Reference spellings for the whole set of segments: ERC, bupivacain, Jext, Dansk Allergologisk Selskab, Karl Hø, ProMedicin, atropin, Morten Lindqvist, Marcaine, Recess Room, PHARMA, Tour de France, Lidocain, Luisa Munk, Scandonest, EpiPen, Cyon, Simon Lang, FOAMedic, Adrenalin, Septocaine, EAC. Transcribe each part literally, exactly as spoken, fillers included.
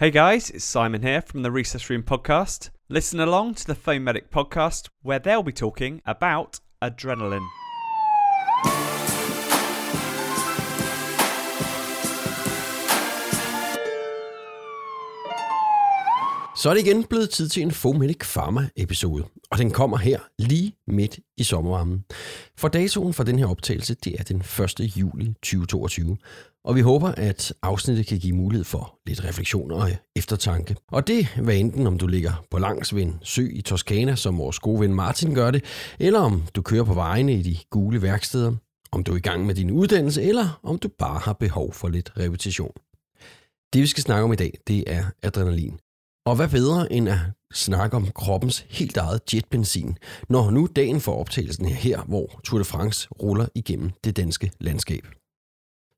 Hey guys, it's Simon here from the Recess Room podcast. Listen along to the FOAMedic podcast where they'll be talking about adrenaline. Så er det igen blevet tid til en FOAMedic Pharma-episode, og den kommer her lige midt i sommervarmen. For datoen for den her optagelse, det er den første juli tyve toogtyve, og vi håber, at afsnittet kan give mulighed for lidt refleksioner og eftertanke. Og det, hvad enten om du ligger på langs ved en sø i Toskana, som vores gode ven Martin gør det, eller om du kører på vejene i de gule værksteder, om du er i gang med din uddannelse, eller om du bare har behov for lidt repetition. Det, vi skal snakke om i dag, det er adrenalin. Og hvad bedre end at snakke om kroppens helt eget jetbenzin, når nu dagen for optagelsen er her, hvor Tour de France ruller igennem det danske landskab.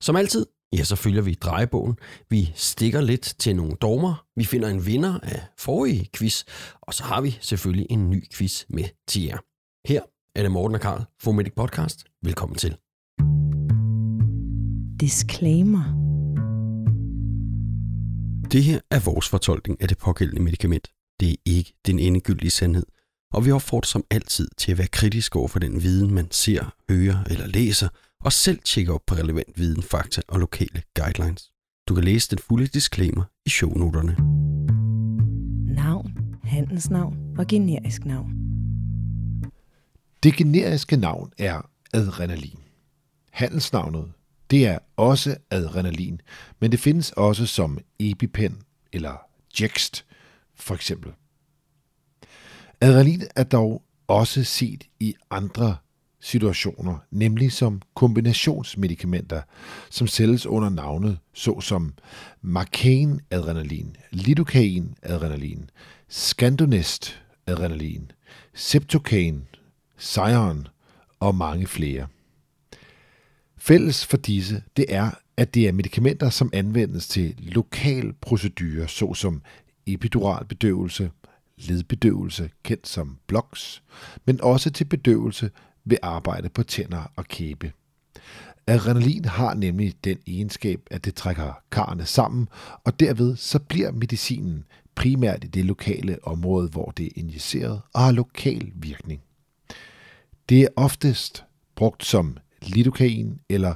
Som altid, ja, så følger vi drejebogen, vi stikker lidt til nogle dogmer, vi finder en vinder af forrige quiz, og så har vi selvfølgelig en ny quiz med til jer. Her er det Morten og Karl, FOAMedic Podcast. Velkommen til. Disclaimer. Det her er vores fortolkning af det pågældende medicament. Det er ikke den endegyldige sandhed, og vi opfordrer som altid til at være kritisk over for den viden, man ser, hører eller læser, og selv tjekke op på relevant viden, fakta og lokale guidelines. Du kan læse den fulde disclaimer i shownoterne. Navn, handelsnavn og generisk navn. Det generiske navn er adrenalin. Handelsnavnet, det er også adrenalin, men det findes også som EpiPen eller Jext for eksempel. Adrenalin er dog også set i andre situationer, nemlig som kombinationsmedikamenter, som sælges under navnet, såsom Marcaine adrenalin, Lidocain adrenalin, Scandonest adrenalin, Septocaine, Cyon og mange flere. Fælles for disse, det er, at det er medicamenter, som anvendes til lokal procedurer, såsom epidural bedøvelse, ledbedøvelse, kendt som blocks, men også til bedøvelse ved arbejde på tænder og kæbe. Adrenalin har nemlig den egenskab, at det trækker karrene sammen, og derved så bliver medicinen primært i det lokale område, hvor det er injiceret og har lokal virkning. Det er oftest brugt som lidocain eller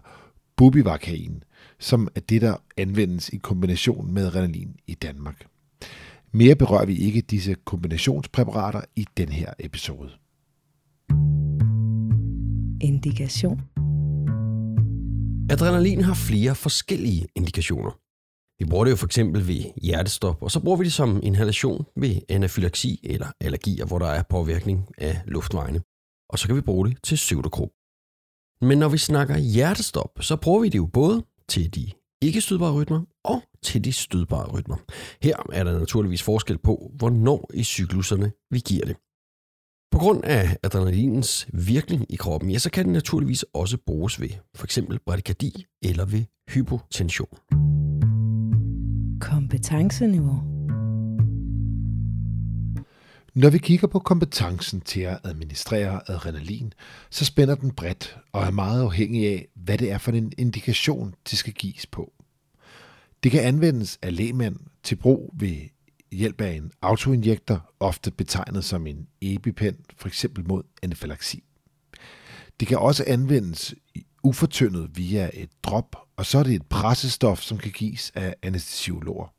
bupivacain, som er det, der anvendes i kombination med adrenalin i Danmark. Mere berører vi ikke disse kombinationspræparater i den her episode. Indikation. Adrenalin har flere forskellige indikationer. Vi bruger det jo for eksempel ved hjertestop, og så bruger vi det som inhalation ved anafylaksi eller allergier, hvor der er påvirkning af luftvejene. Og så kan vi bruge det til pseudokrom. Men når vi snakker hjertestop, så bruger vi det jo både til de ikke-stødbare rytmer og til de stødbare rytmer. Her er der naturligvis forskel på, hvornår i cyklusserne vi giver det. På grund af adrenalinens virkning i kroppen, ja, så kan det naturligvis også bruges ved f.eks. bradykardi eller ved hypotension. Kompetenceniveau. Når vi kigger på kompetencen til at administrere adrenalin, så spænder den bredt og er meget afhængig af, hvad det er for en indikation, det skal gives på. Det kan anvendes af lægmand til brug ved hjælp af en autoinjektor, ofte betegnet som en EpiPen, f.eks. mod anafylaksi. Det kan også anvendes ufortyndet via et drop, og så er det et pressestof, som kan gives af anæstesiologer.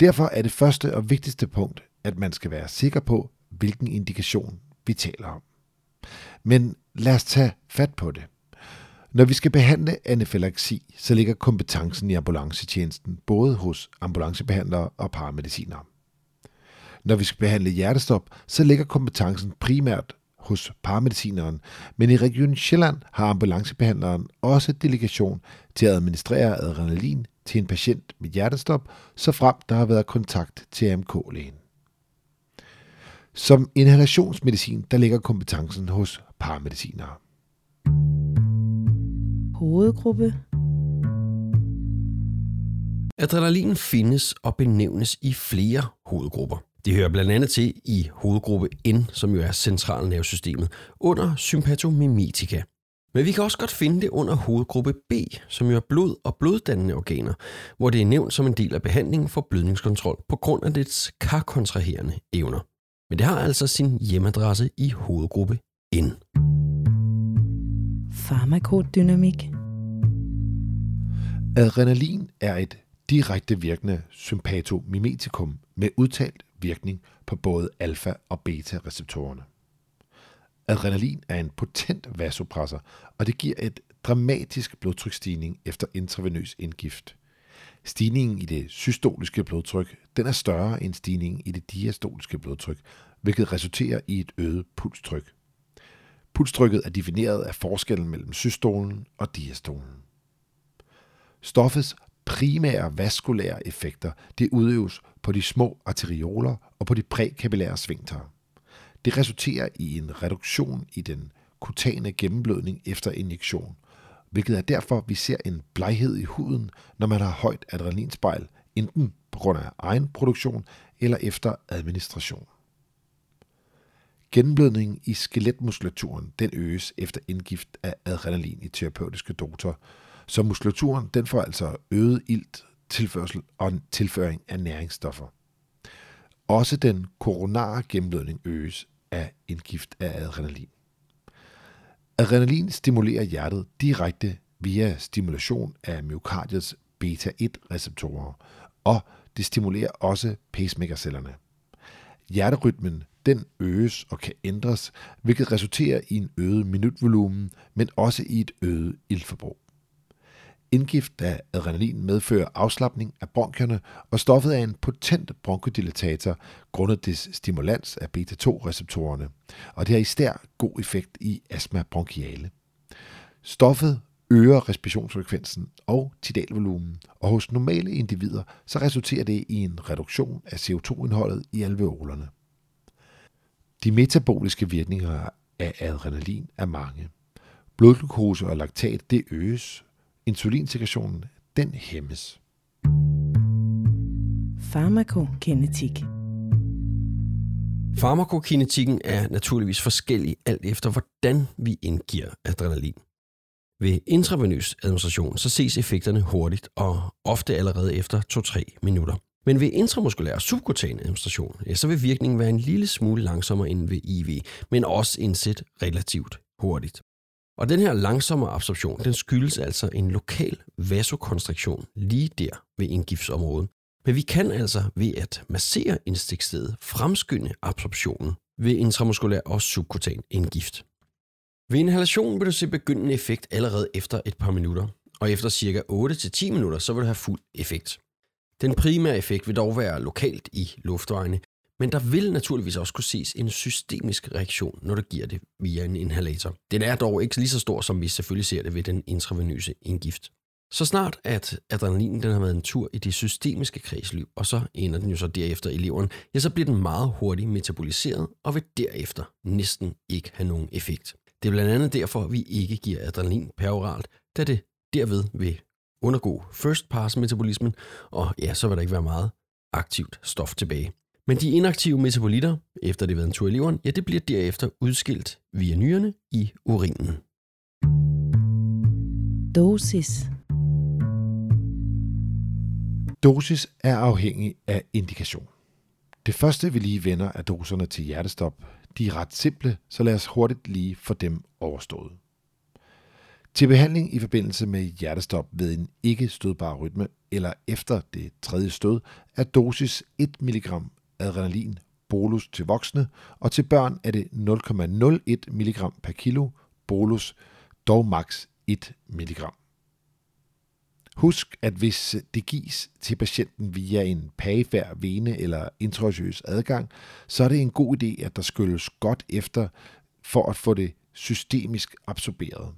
Derfor er det første og vigtigste punkt, at man skal være sikker på, hvilken indikation vi taler om. Men lad os tage fat på det. Når vi skal behandle anafylaksi, så ligger kompetencen i ambulancetjenesten både hos ambulancebehandlere og paramedicinere. Når vi skal behandle hjertestop, så ligger kompetencen primært hos paramedicineren, men i Region Sjælland har ambulancebehandleren også delegation til at administrere adrenalin til en patient med hjertestop, såfremt der har været kontakt til A M K-lægen. Som inhalationsmedicin, der ligger kompetencen hos paramedicinere. Hovedgruppe. Adrenalin findes og benævnes i flere hovedgrupper. Det hører blandt andet til i hovedgruppe N, som jo er centralnervesystemet, under sympatomimetika. Men vi kan også godt finde det under hovedgruppe B, som jo er blod og bloddannende organer, hvor det er nævnt som en del af behandlingen for blødningskontrol på grund af dets karkontraherende evner. Men det har altså sin hjemadresse i hovedgruppe N. Farmakodynamik. Adrenalin er et direkte virkende sympatomimetikum med udtalt virkning på både alfa- og beta-receptorerne. Adrenalin er en potent vasopressor, og det giver et dramatisk blodtryksstigning efter intravenøs indgift. Stigningen i det systoliske blodtryk, den er større end stigningen i det diastoliske blodtryk, hvilket resulterer i et øget pulstryk. Pulstrykket er defineret af forskellen mellem systolen og diastolen. Stoffets primære vaskulære effekter, det udøves på de små arterioler og på de prækapillære svingtere. Det resulterer i en reduktion i den kutane gennemblødning efter injektion, hvilket er derfor, vi ser en bleghed i huden, når man har højt adrenalinspejl, enten på grund af egen produktion eller efter administration. Gennemblødningen i skeletmuskulaturen den øges efter indgift af adrenalin i terapeutiske doser, så muskulaturen den får altså øget ilt, tilførsel og tilføring af næringsstoffer. Også den koronare gennemblødning øges af indgift af adrenalin. Adrenalin stimulerer hjertet direkte via stimulation af myokardiets beta et receptorer, og det stimulerer også pacemakercellerne. Hjerterytmen den øges og kan ændres, hvilket resulterer i en øget minutvolumen, men også i et øget iltforbrug. Indgift af adrenalin medfører afslapning af bronkierne, og stoffet er en potent bronkodilatator grundet dets stimulans af beta to receptorerne, og det har især god effekt i astma bronchiale. Stoffet øger respirationsfrekvensen og tidalvolumen, og hos normale individer så resulterer det i en reduktion af C O to indholdet i alveolerne. De metaboliske virkninger af adrenalin er mange. Blodglukose og laktat det øges. Insulinsekretionen, den hæmmes. Farmakokinetik. Farmakokinetikken er naturligvis forskellig alt efter, hvordan vi indgiver adrenalin. Ved intravenøs administration så ses effekterne hurtigt og ofte allerede efter to til tre minutter. Men ved intramuskulær subkutan administration, ja, så vil virkningen være en lille smule langsommere end ved I V, men også indsæt relativt hurtigt. Og den her langsommere absorption, den skyldes altså en lokal vasokonstriktion lige der ved indgiftsområdet. Men vi kan altså ved at massere indstikstedet fremskynde absorptionen ved intramuskulær og subkutan indgift. Ved inhalation vil du se begyndende effekt allerede efter et par minutter, og efter cirka otte til ti minutter, så vil du have fuld effekt. Den primære effekt vil dog være lokalt i luftvejene, men der vil naturligvis også kunne ses en systemisk reaktion, når du giver det via en inhalator. Den er dog ikke lige så stor, som vi selvfølgelig ser det ved den intravenøse indgift. Så snart at adrenalinen den har været en tur i det systemiske kredsløb, og så ender den jo så derefter i leveren, ja, så bliver den meget hurtigt metaboliseret og vil derefter næsten ikke have nogen effekt. Det er blandt andet derfor, at vi ikke giver adrenalin peroralt, da det derved vil undergå first pass metabolismen, og ja, så vil der ikke være meget aktivt stof tilbage. Men de inaktive metabolitter, efter det ved en tur i leveren, ja, det bliver derefter udskilt via nyrerne i urinen. Dosis. Dosis er afhængig af indikation. Det første vi lige vender er doserne til hjertestop. De er ret simple, så lad os hurtigt lige få dem overstået. Til behandling i forbindelse med hjertestop ved en ikke-stødbar rytme eller efter det tredje stød er dosis en milligram adrenalin bolus til voksne, og til børn er det nul komma nul en milligram per kilo bolus, dog maks en milligram. Husk, at hvis det gives til patienten via en perifær vene eller intravenøs adgang, så er det en god idé, at der skylles godt efter for at få det systemisk absorberet.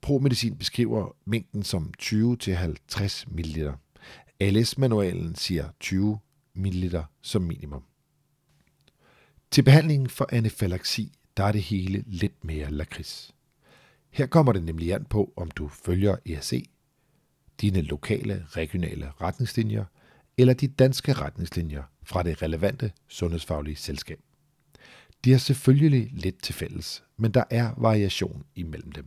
ProMedicin beskriver mængden som tyve til halvtreds milliliter. A L S-manualen siger tyve milliliter som minimum. Til behandlingen for anafylaksi, der er det hele lidt mere lakrids. Her kommer det nemlig an på, om du følger E R C, dine lokale regionale retningslinjer eller de danske retningslinjer fra det relevante sundhedsfaglige selskab. De har selvfølgelig lidt til fælles, men der er variation imellem dem.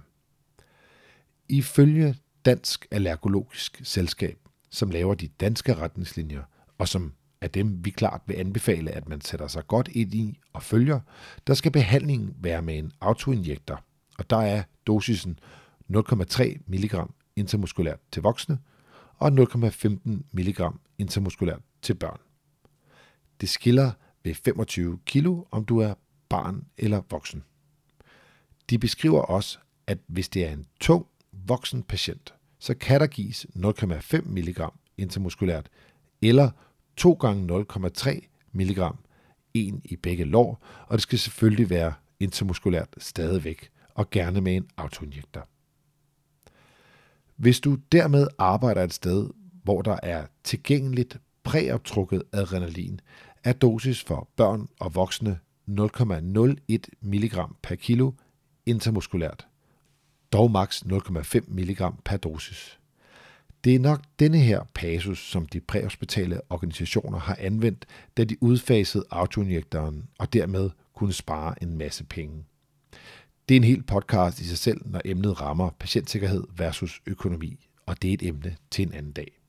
Ifølge Dansk Allergologisk Selskab, som laver de danske retningslinjer, og som af dem vi klart vil anbefale, at man sætter sig godt ind i og følger, der skal behandlingen være med en autoinjektor, og der er dosisen nul komma tre milligram intramuskulært til voksne og nul komma femten milligram intramuskulært til børn. Det skiller ved femogtyve kilo, om du er barn eller voksen. De beskriver også, at hvis det er en tung voksen patient, så kan der gives nul komma fem milligram intramuskulært eller to gange nul komma tre milligram, en i begge lår, og det skal selvfølgelig være intramuskulært stadigvæk, og gerne med en autoinjektor. Hvis du dermed arbejder et sted, hvor der er tilgængeligt præoptrukket adrenalin, er dosis for børn og voksne nul komma nul en milligram per kilo intramuskulært, dog maks nul komma fem milligram per dosis. Det er nok denne her passus, som de præhospitale organisationer har anvendt, da de udfasede autoinjektoren og dermed kunne spare en masse penge. Det er en hel podcast i sig selv, når emnet rammer patientsikkerhed versus økonomi, og det er et emne til en anden dag.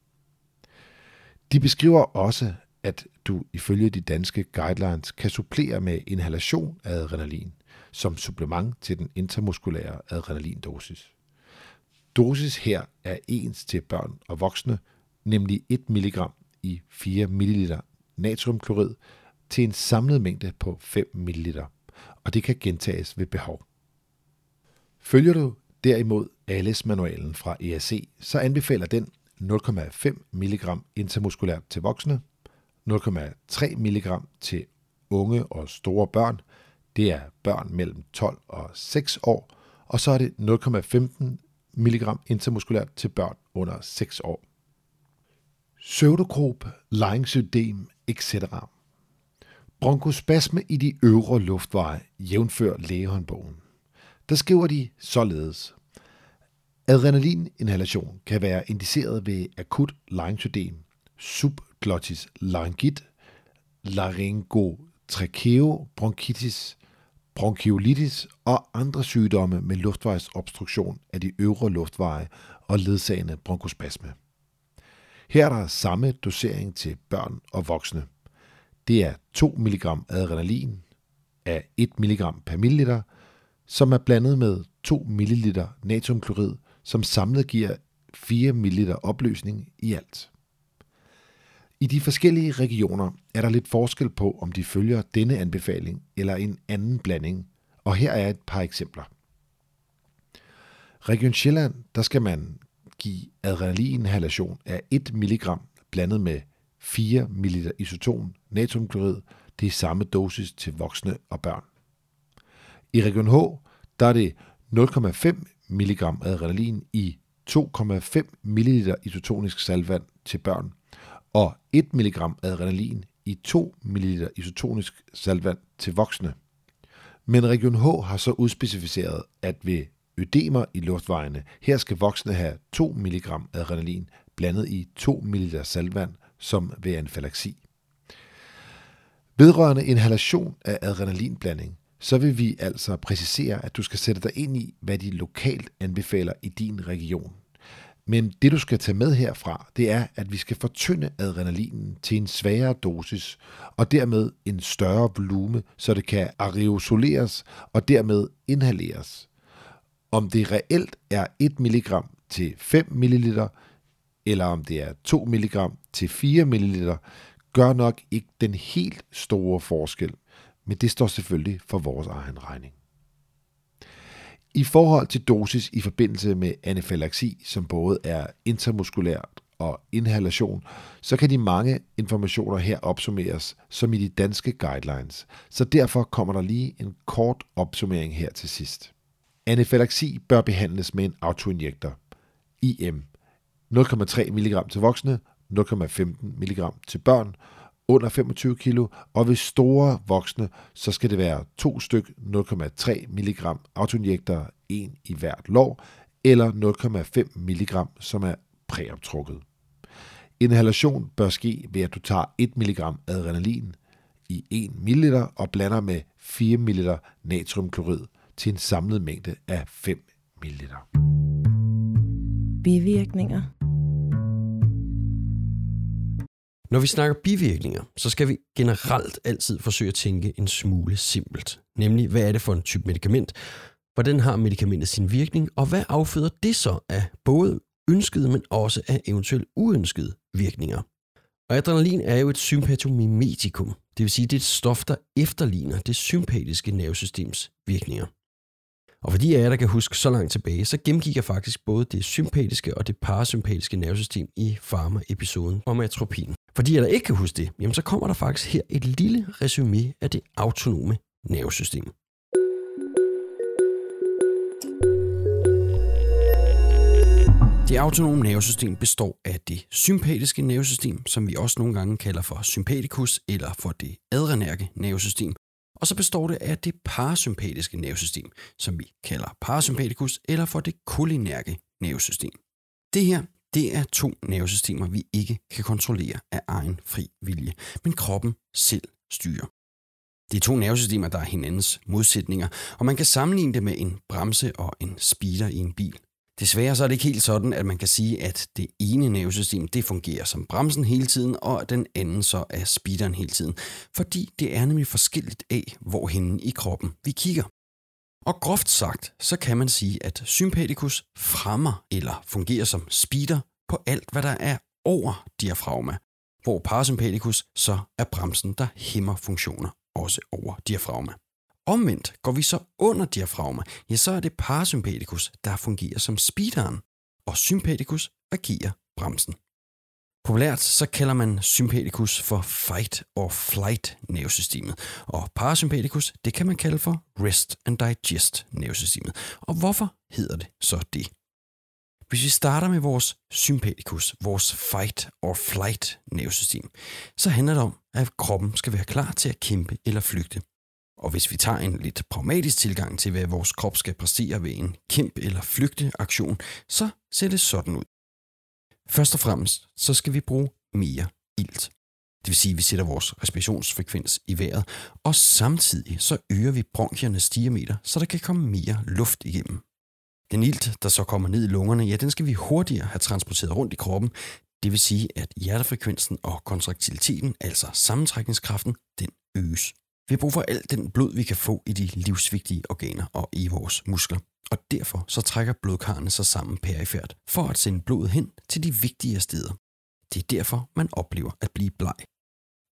De beskriver også, at du ifølge de danske guidelines kan supplere med inhalation af adrenalin som supplement til den intramuskulære adrenalindosis. Dosis her er ens til børn og voksne, nemlig et milligram i fire milliliter natriumklorid til en samlet mængde på fem milliliter, og det kan gentages ved behov. Følger du derimod A L S-manualen fra E A C, så anbefaler den nul komma fem milligram intramuskulært til voksne, nul komma tre milligram til unge og store børn, det er børn mellem tolv og seks år, og så er det nul komma femten milligram intramuskulært til børn under seks år. Pseudokrob, larynxødem, et cetera. Bronkospasme i de øvre luftveje, jævnfør lægehåndbogen. Der skriver de således. Adrenalininhalation kan være indiceret ved akut larynxødem, subglottis laryngit, laryngotracheobronkitis, bronkiolitis og andre sygdomme med luftvejsobstruktion af de øvre luftveje og ledsagende bronkospasme. Her er der samme dosering til børn og voksne. Det er to milligram adrenalin af et milligram per milliliter, som er blandet med to milliliter natriumklorid, som samlet giver fire milliliter opløsning i alt. I de forskellige regioner er der lidt forskel på, om de følger denne anbefaling eller en anden blanding, og her er et par eksempler. Region Sjælland, der skal man give adrenalininhalation af et milligram blandet med fire milliliter isoton natriumklorid, det er samme dosis til voksne og børn. I Region H, der er det nul komma fem milligram adrenalin i to komma fem milliliter isotonisk saltvand til børn, og et milligram adrenalin i to milliliter isotonisk saltvand til voksne. Men Region H har så udspecificeret, at ved ødemer i luftvejene, her skal voksne have to milligram adrenalin blandet i to milliliter saltvand, som ved anafylaksi. Vedrørende inhalation af adrenalinblanding, så vil vi altså præcisere, at du skal sætte dig ind i, hvad de lokalt anbefaler i din region. Men det du skal tage med herfra, det er, at vi skal fortynde adrenalinen til en svagere dosis, og dermed en større volume, så det kan aerosoleres og dermed inhaleres. Om det reelt er et milligram til fem milliliter, eller om det er to milligram til fire milliliter, gør nok ikke den helt store forskel. Men det står selvfølgelig for vores egen regning. I forhold til dosis i forbindelse med anafylaksi, som både er intramuskulært og inhalation, så kan de mange informationer her opsummeres som i de danske guidelines, så derfor kommer der lige en kort opsummering her til sidst. Anafylaksi bør behandles med en autoinjektor, I M, nul komma tre milligram til voksne, nul komma femten milligram til børn, under femogtyve kilo, og ved store voksne, så skal det være to styk nul komma tre milligram autoinjektorer, en i hvert lår, eller nul komma fem milligram, som er præoptrukket. Inhalation bør ske ved, at du tager et milligram adrenalin i en milliliter og blander med fire milliliter natriumklorid til en samlet mængde af fem milliliter. Bivirkninger. Når vi snakker bivirkninger, så skal vi generelt altid forsøge at tænke en smule simpelt. Nemlig, hvad er det for en type medicament? Hvordan har medicamentet sin virkning? Og hvad afføder det så af både ønskede, men også af eventuelt uønskede virkninger? Og adrenalin er jo et sympatomimetikum. Det vil sige, det er et stof, der efterligner det sympatiske nervesystems virkninger. Og fordi jeg der kan huske så langt tilbage, så gennemgik jeg faktisk både det sympatiske og det parasympatiske nervesystem i PHARMA-episoden om atropin. Fordi jeg der ikke kan huske det, jamen så kommer der faktisk her et lille resumé af det autonome nervesystem. Det autonome nervesystem består af det sympatiske nervesystem, som vi også nogle gange kalder for sympatikus eller for det adrenærke nervesystem. Og så består det af det parasympatiske nervesystem, som vi kalder parasympatikus eller for det cholinerge nervesystem. Det her, det er to nervesystemer, vi ikke kan kontrollere af egen fri vilje, men kroppen selv styrer. Det er to nervesystemer, der er hinandens modsætninger, og man kan sammenligne det med en bremse og en speeder i en bil. Desværre så er det ikke helt sådan, at man kan sige, at det ene nervesystem det fungerer som bremsen hele tiden, og den anden så er speederen hele tiden. Fordi det er nemlig forskelligt af, hvorhenne i kroppen vi kigger. Og groft sagt, så kan man sige, at sympatikus fremmer eller fungerer som speeder på alt, hvad der er over diafragma. Hvor parasympatikus så er bremsen, der hæmmer funktioner også over diafragma. Omvendt går vi så under diafragma, ja, så er det parasympatikus, der fungerer som speederen, og sympatikus agerer bremsen. Populært så kalder man sympatikus for fight- og flight-nervesystemet, og parasympatikus det kan man kalde for rest- and digest-nervesystemet. Og hvorfor hedder det så det? Hvis vi starter med vores sympatikus, vores fight- og flight-nervesystem, så handler det om, at kroppen skal være klar til at kæmpe eller flygte. Og hvis vi tager en lidt pragmatisk tilgang til, hvad vores krop skal præstere ved en kæmp- eller flygteaktion, så ser det sådan ud. Først og fremmest, så skal vi bruge mere ilt. Det vil sige, at vi sætter vores respirationsfrekvens i vejret, og samtidig så øger vi bronkiernes diameter, så der kan komme mere luft igennem. Den ilt, der så kommer ned i lungerne, ja, den skal vi hurtigere have transporteret rundt i kroppen. Det vil sige, at hjertefrekvensen og kontraktiliteten, altså sammentrækningskraften, den øges. Vi har brug for alt den blod, vi kan få i de livsvigtige organer og i vores muskler. Og derfor så trækker blodkarrene sig sammen perifært for at sende blodet hen til de vigtigere steder. Det er derfor, man oplever at blive bleg.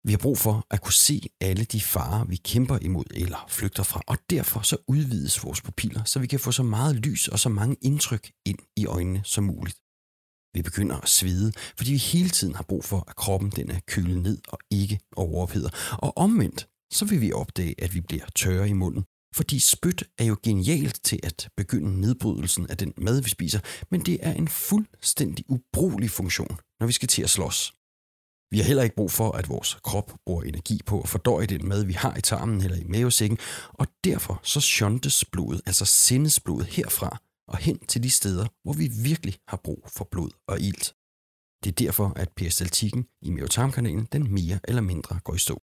Vi har brug for at kunne se alle de farer, vi kæmper imod eller flygter fra, og derfor så udvides vores pupiller, så vi kan få så meget lys og så mange indtryk ind i øjnene som muligt. Vi begynder at svede, fordi vi hele tiden har brug for, at kroppen den er kølet ned og ikke overopheder. Og omvendt, så vil vi opdage, at vi bliver tørre i munden. Fordi spyt er jo genialt til at begynde nedbrydelsen af den mad, vi spiser, men det er en fuldstændig ubrugelig funktion, når vi skal til at slås. Vi har heller ikke brug for, at vores krop bruger energi på at fordøje den mad, vi har i tarmen eller i mavesækken, og derfor så shuntes blodet, altså sendes blodet herfra og hen til de steder, hvor vi virkelig har brug for blod og ilt. Det er derfor, at peristaltikken i mavetarmkanalen den mere eller mindre går i stå.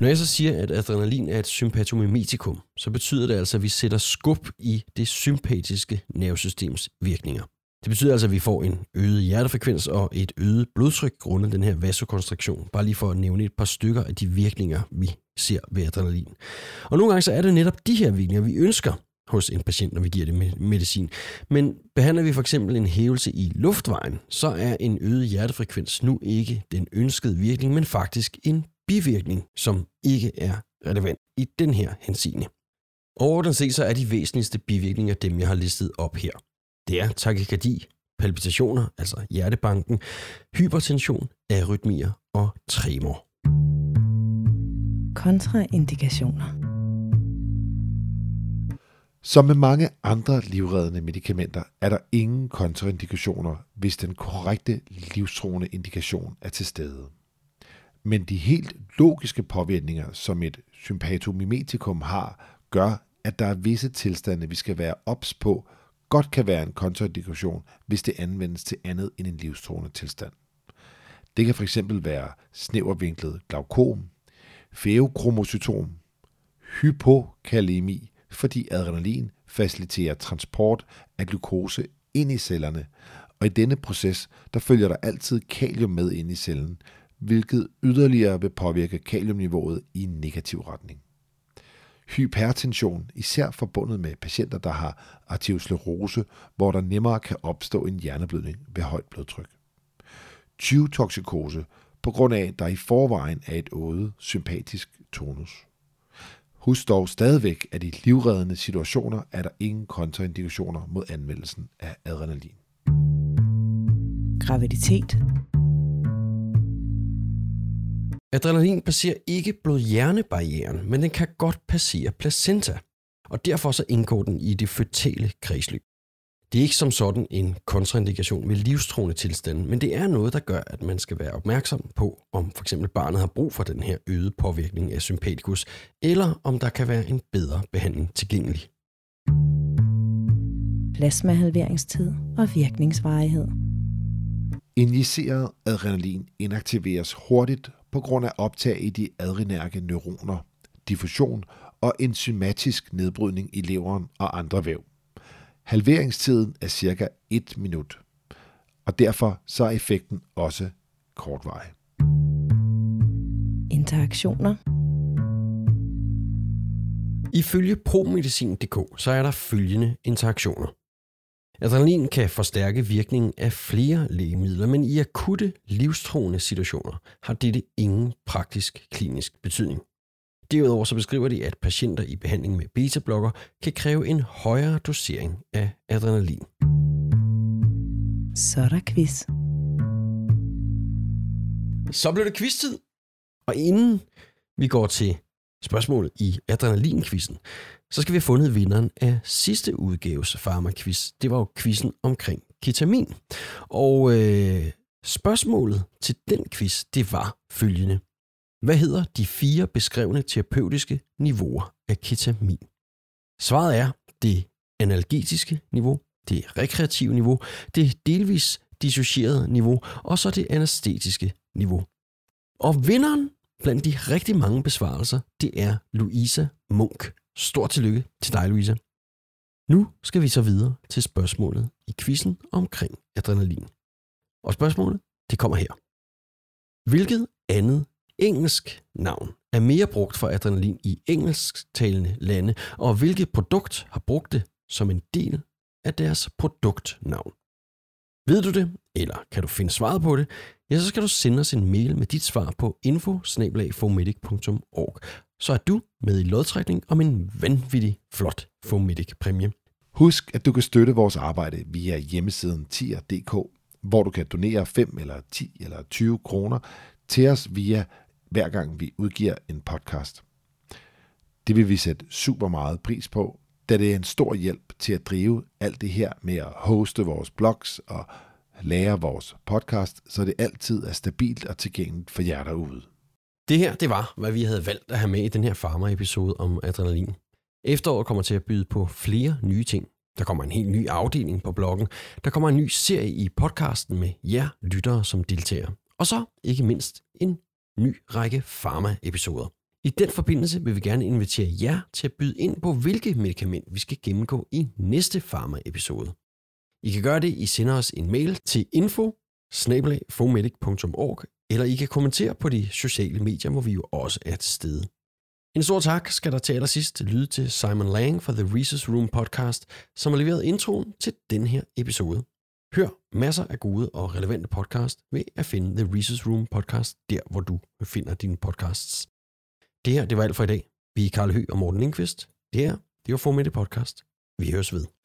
Når jeg så siger, at adrenalin er et sympatomimetikum, så betyder det altså, at vi sætter skub i det sympatiske nervesystems virkninger. Det betyder altså, at vi får en øget hjertefrekvens og et øget blodtryk grundet den her vasokonstriktion. Bare lige for at nævne et par stykker af de virkninger, vi ser ved adrenalin. Og nogle gange så er det netop de her virkninger, vi ønsker hos en patient, når vi giver det med medicin. Men behandler vi for eksempel en hævelse i luftvejen, så er en øget hjertefrekvens nu ikke den ønskede virkning, men faktisk en bivirkning, som ikke er relevant i den her henseende. Overordnet set så er de væsentligste bivirkninger dem, jeg har listet op her. Det er takykardi, palpitationer, altså hjertebanken, hypertension, arytmier og tremor. Kontraindikationer. Som med mange andre livreddende medicamenter er der ingen kontraindikationer, hvis den korrekte livstruende indikation er til stede. Men de helt logiske påvirkninger, som et sympatomimetikum har, gør, at der er visse tilstande, vi skal være ops på, godt kan være en kontraindikation, hvis det anvendes til andet end en livstruende tilstand. Det kan fx være snævervinklet glaukom, ferrokromocytom, hypokalemi, fordi adrenalin faciliterer transport af glukose ind i cellerne, og i denne proces, der følger der altid kalium med ind i cellen, hvilket yderligere vil påvirke kaliumniveauet i en negativ retning. Hypertension, især forbundet med patienter, der har arteriosklerose, hvor der nemmere kan opstå en hjerneblødning ved højt blodtryk. Tyvtoksikose, på grund af, at der i forvejen er et øget sympatisk tonus. Husk dog stadigvæk, at i livreddende situationer er der ingen kontraindikationer mod anvendelsen af adrenalin. Graviditet. Adrenalin passerer ikke blod-hjerne-barrieren, men den kan godt passere placenta, og derfor så indgår den i det føtale kredsløb. Det er ikke som sådan en kontraindikation ved livstruende tilstande, men det er noget, der gør, at man skal være opmærksom på, om f.eks. barnet har brug for den her øgede påvirkning af sympatikus, eller om der kan være en bedre behandling tilgængelig. Plasmahalveringstid og virkningsvarighed. Injiceret adrenalin inaktiveres hurtigt på grund af optag i de adrenærke neuroner, diffusion og enzymatisk nedbrydning i leveren og andre væv. Halveringstiden er cirka et minut, og derfor så er effekten også kortvarig. Interaktioner. Ifølge ProMedicin punktum d k så er der følgende interaktioner. Adrenalin kan forstærke virkningen af flere lægemidler, men i akutte, livstruende situationer har dette ingen praktisk klinisk betydning. Derudover så beskriver de, at patienter i behandling med beta-blokker kan kræve en højere dosering af adrenalin. Så er der quiz. Så blev det quiz-tid. Og inden vi går til spørgsmålet i adrenalin-quizzen, så skal vi have fundet vinderen af sidste udgaves PharmaQuiz. Det var jo quizzen omkring ketamin. Og øh, spørgsmålet til den quiz, det var følgende. Hvad hedder de fire beskrevne terapeutiske niveauer af ketamin? Svaret er det analgetiske niveau, det rekreative niveau, det delvis dissocierede niveau og så det anæstetiske niveau. Og vinderen blandt de rigtig mange besvarelser, det er Luisa Munk. Stort tillykke til dig, Luisa. Nu skal vi så videre til spørgsmålet i quizzen omkring adrenalin. Og spørgsmålet, det kommer her. Hvilket andet engelsk navn er mere brugt for adrenalin i engelsktalende lande, og hvilket produkt har brugt det som en del af deres produktnavn? Ved du det, eller kan du finde svaret på det, ja, så skal du sende os en mail med dit svar på info snabel-a foamedic punktum org. Så er du med i lodtrækning om en vanvittig flot FOAMedic-præmie. Husk, at du kan støtte vores arbejde via hjemmesiden tier punktum d k, hvor du kan donere fem eller ti eller tyve kroner til os via hver gang vi udgiver en podcast. Det vil vi sætte super meget pris på, da det er en stor hjælp til at drive alt det her med at hoste vores blogs og lære vores podcast, så det altid er stabilt og tilgængeligt for jer derude. Det her, det var, hvad vi havde valgt at have med i den her Pharma-episode om adrenalin. Efteråret kommer til at byde på flere nye ting. Der kommer en helt ny afdeling på bloggen. Der kommer en ny serie i podcasten med jer lyttere som deltager. Og så, ikke mindst, en ny række Pharma-episoder. I den forbindelse vil vi gerne invitere jer til at byde ind på, hvilke medicament vi skal gennemgå i næste Pharma-episode. I kan gøre det, I sender os en mail til info snabel-a foamedic punktum org, eller I kan kommentere på de sociale medier, hvor vi jo også er til stede. En stor tak skal der til allersidst lyde til Simon Lang fra The Recess Room podcast, som har leveret introen til den her episode. Hør masser af gode og relevante podcast ved at finde The Recess Room podcast, der hvor du finder dine podcasts. Det her, det var alt for i dag. Vi er Karl Hø og Morten Lindqvist. Det her, det var FOAMedic podcast. Vi høres ved.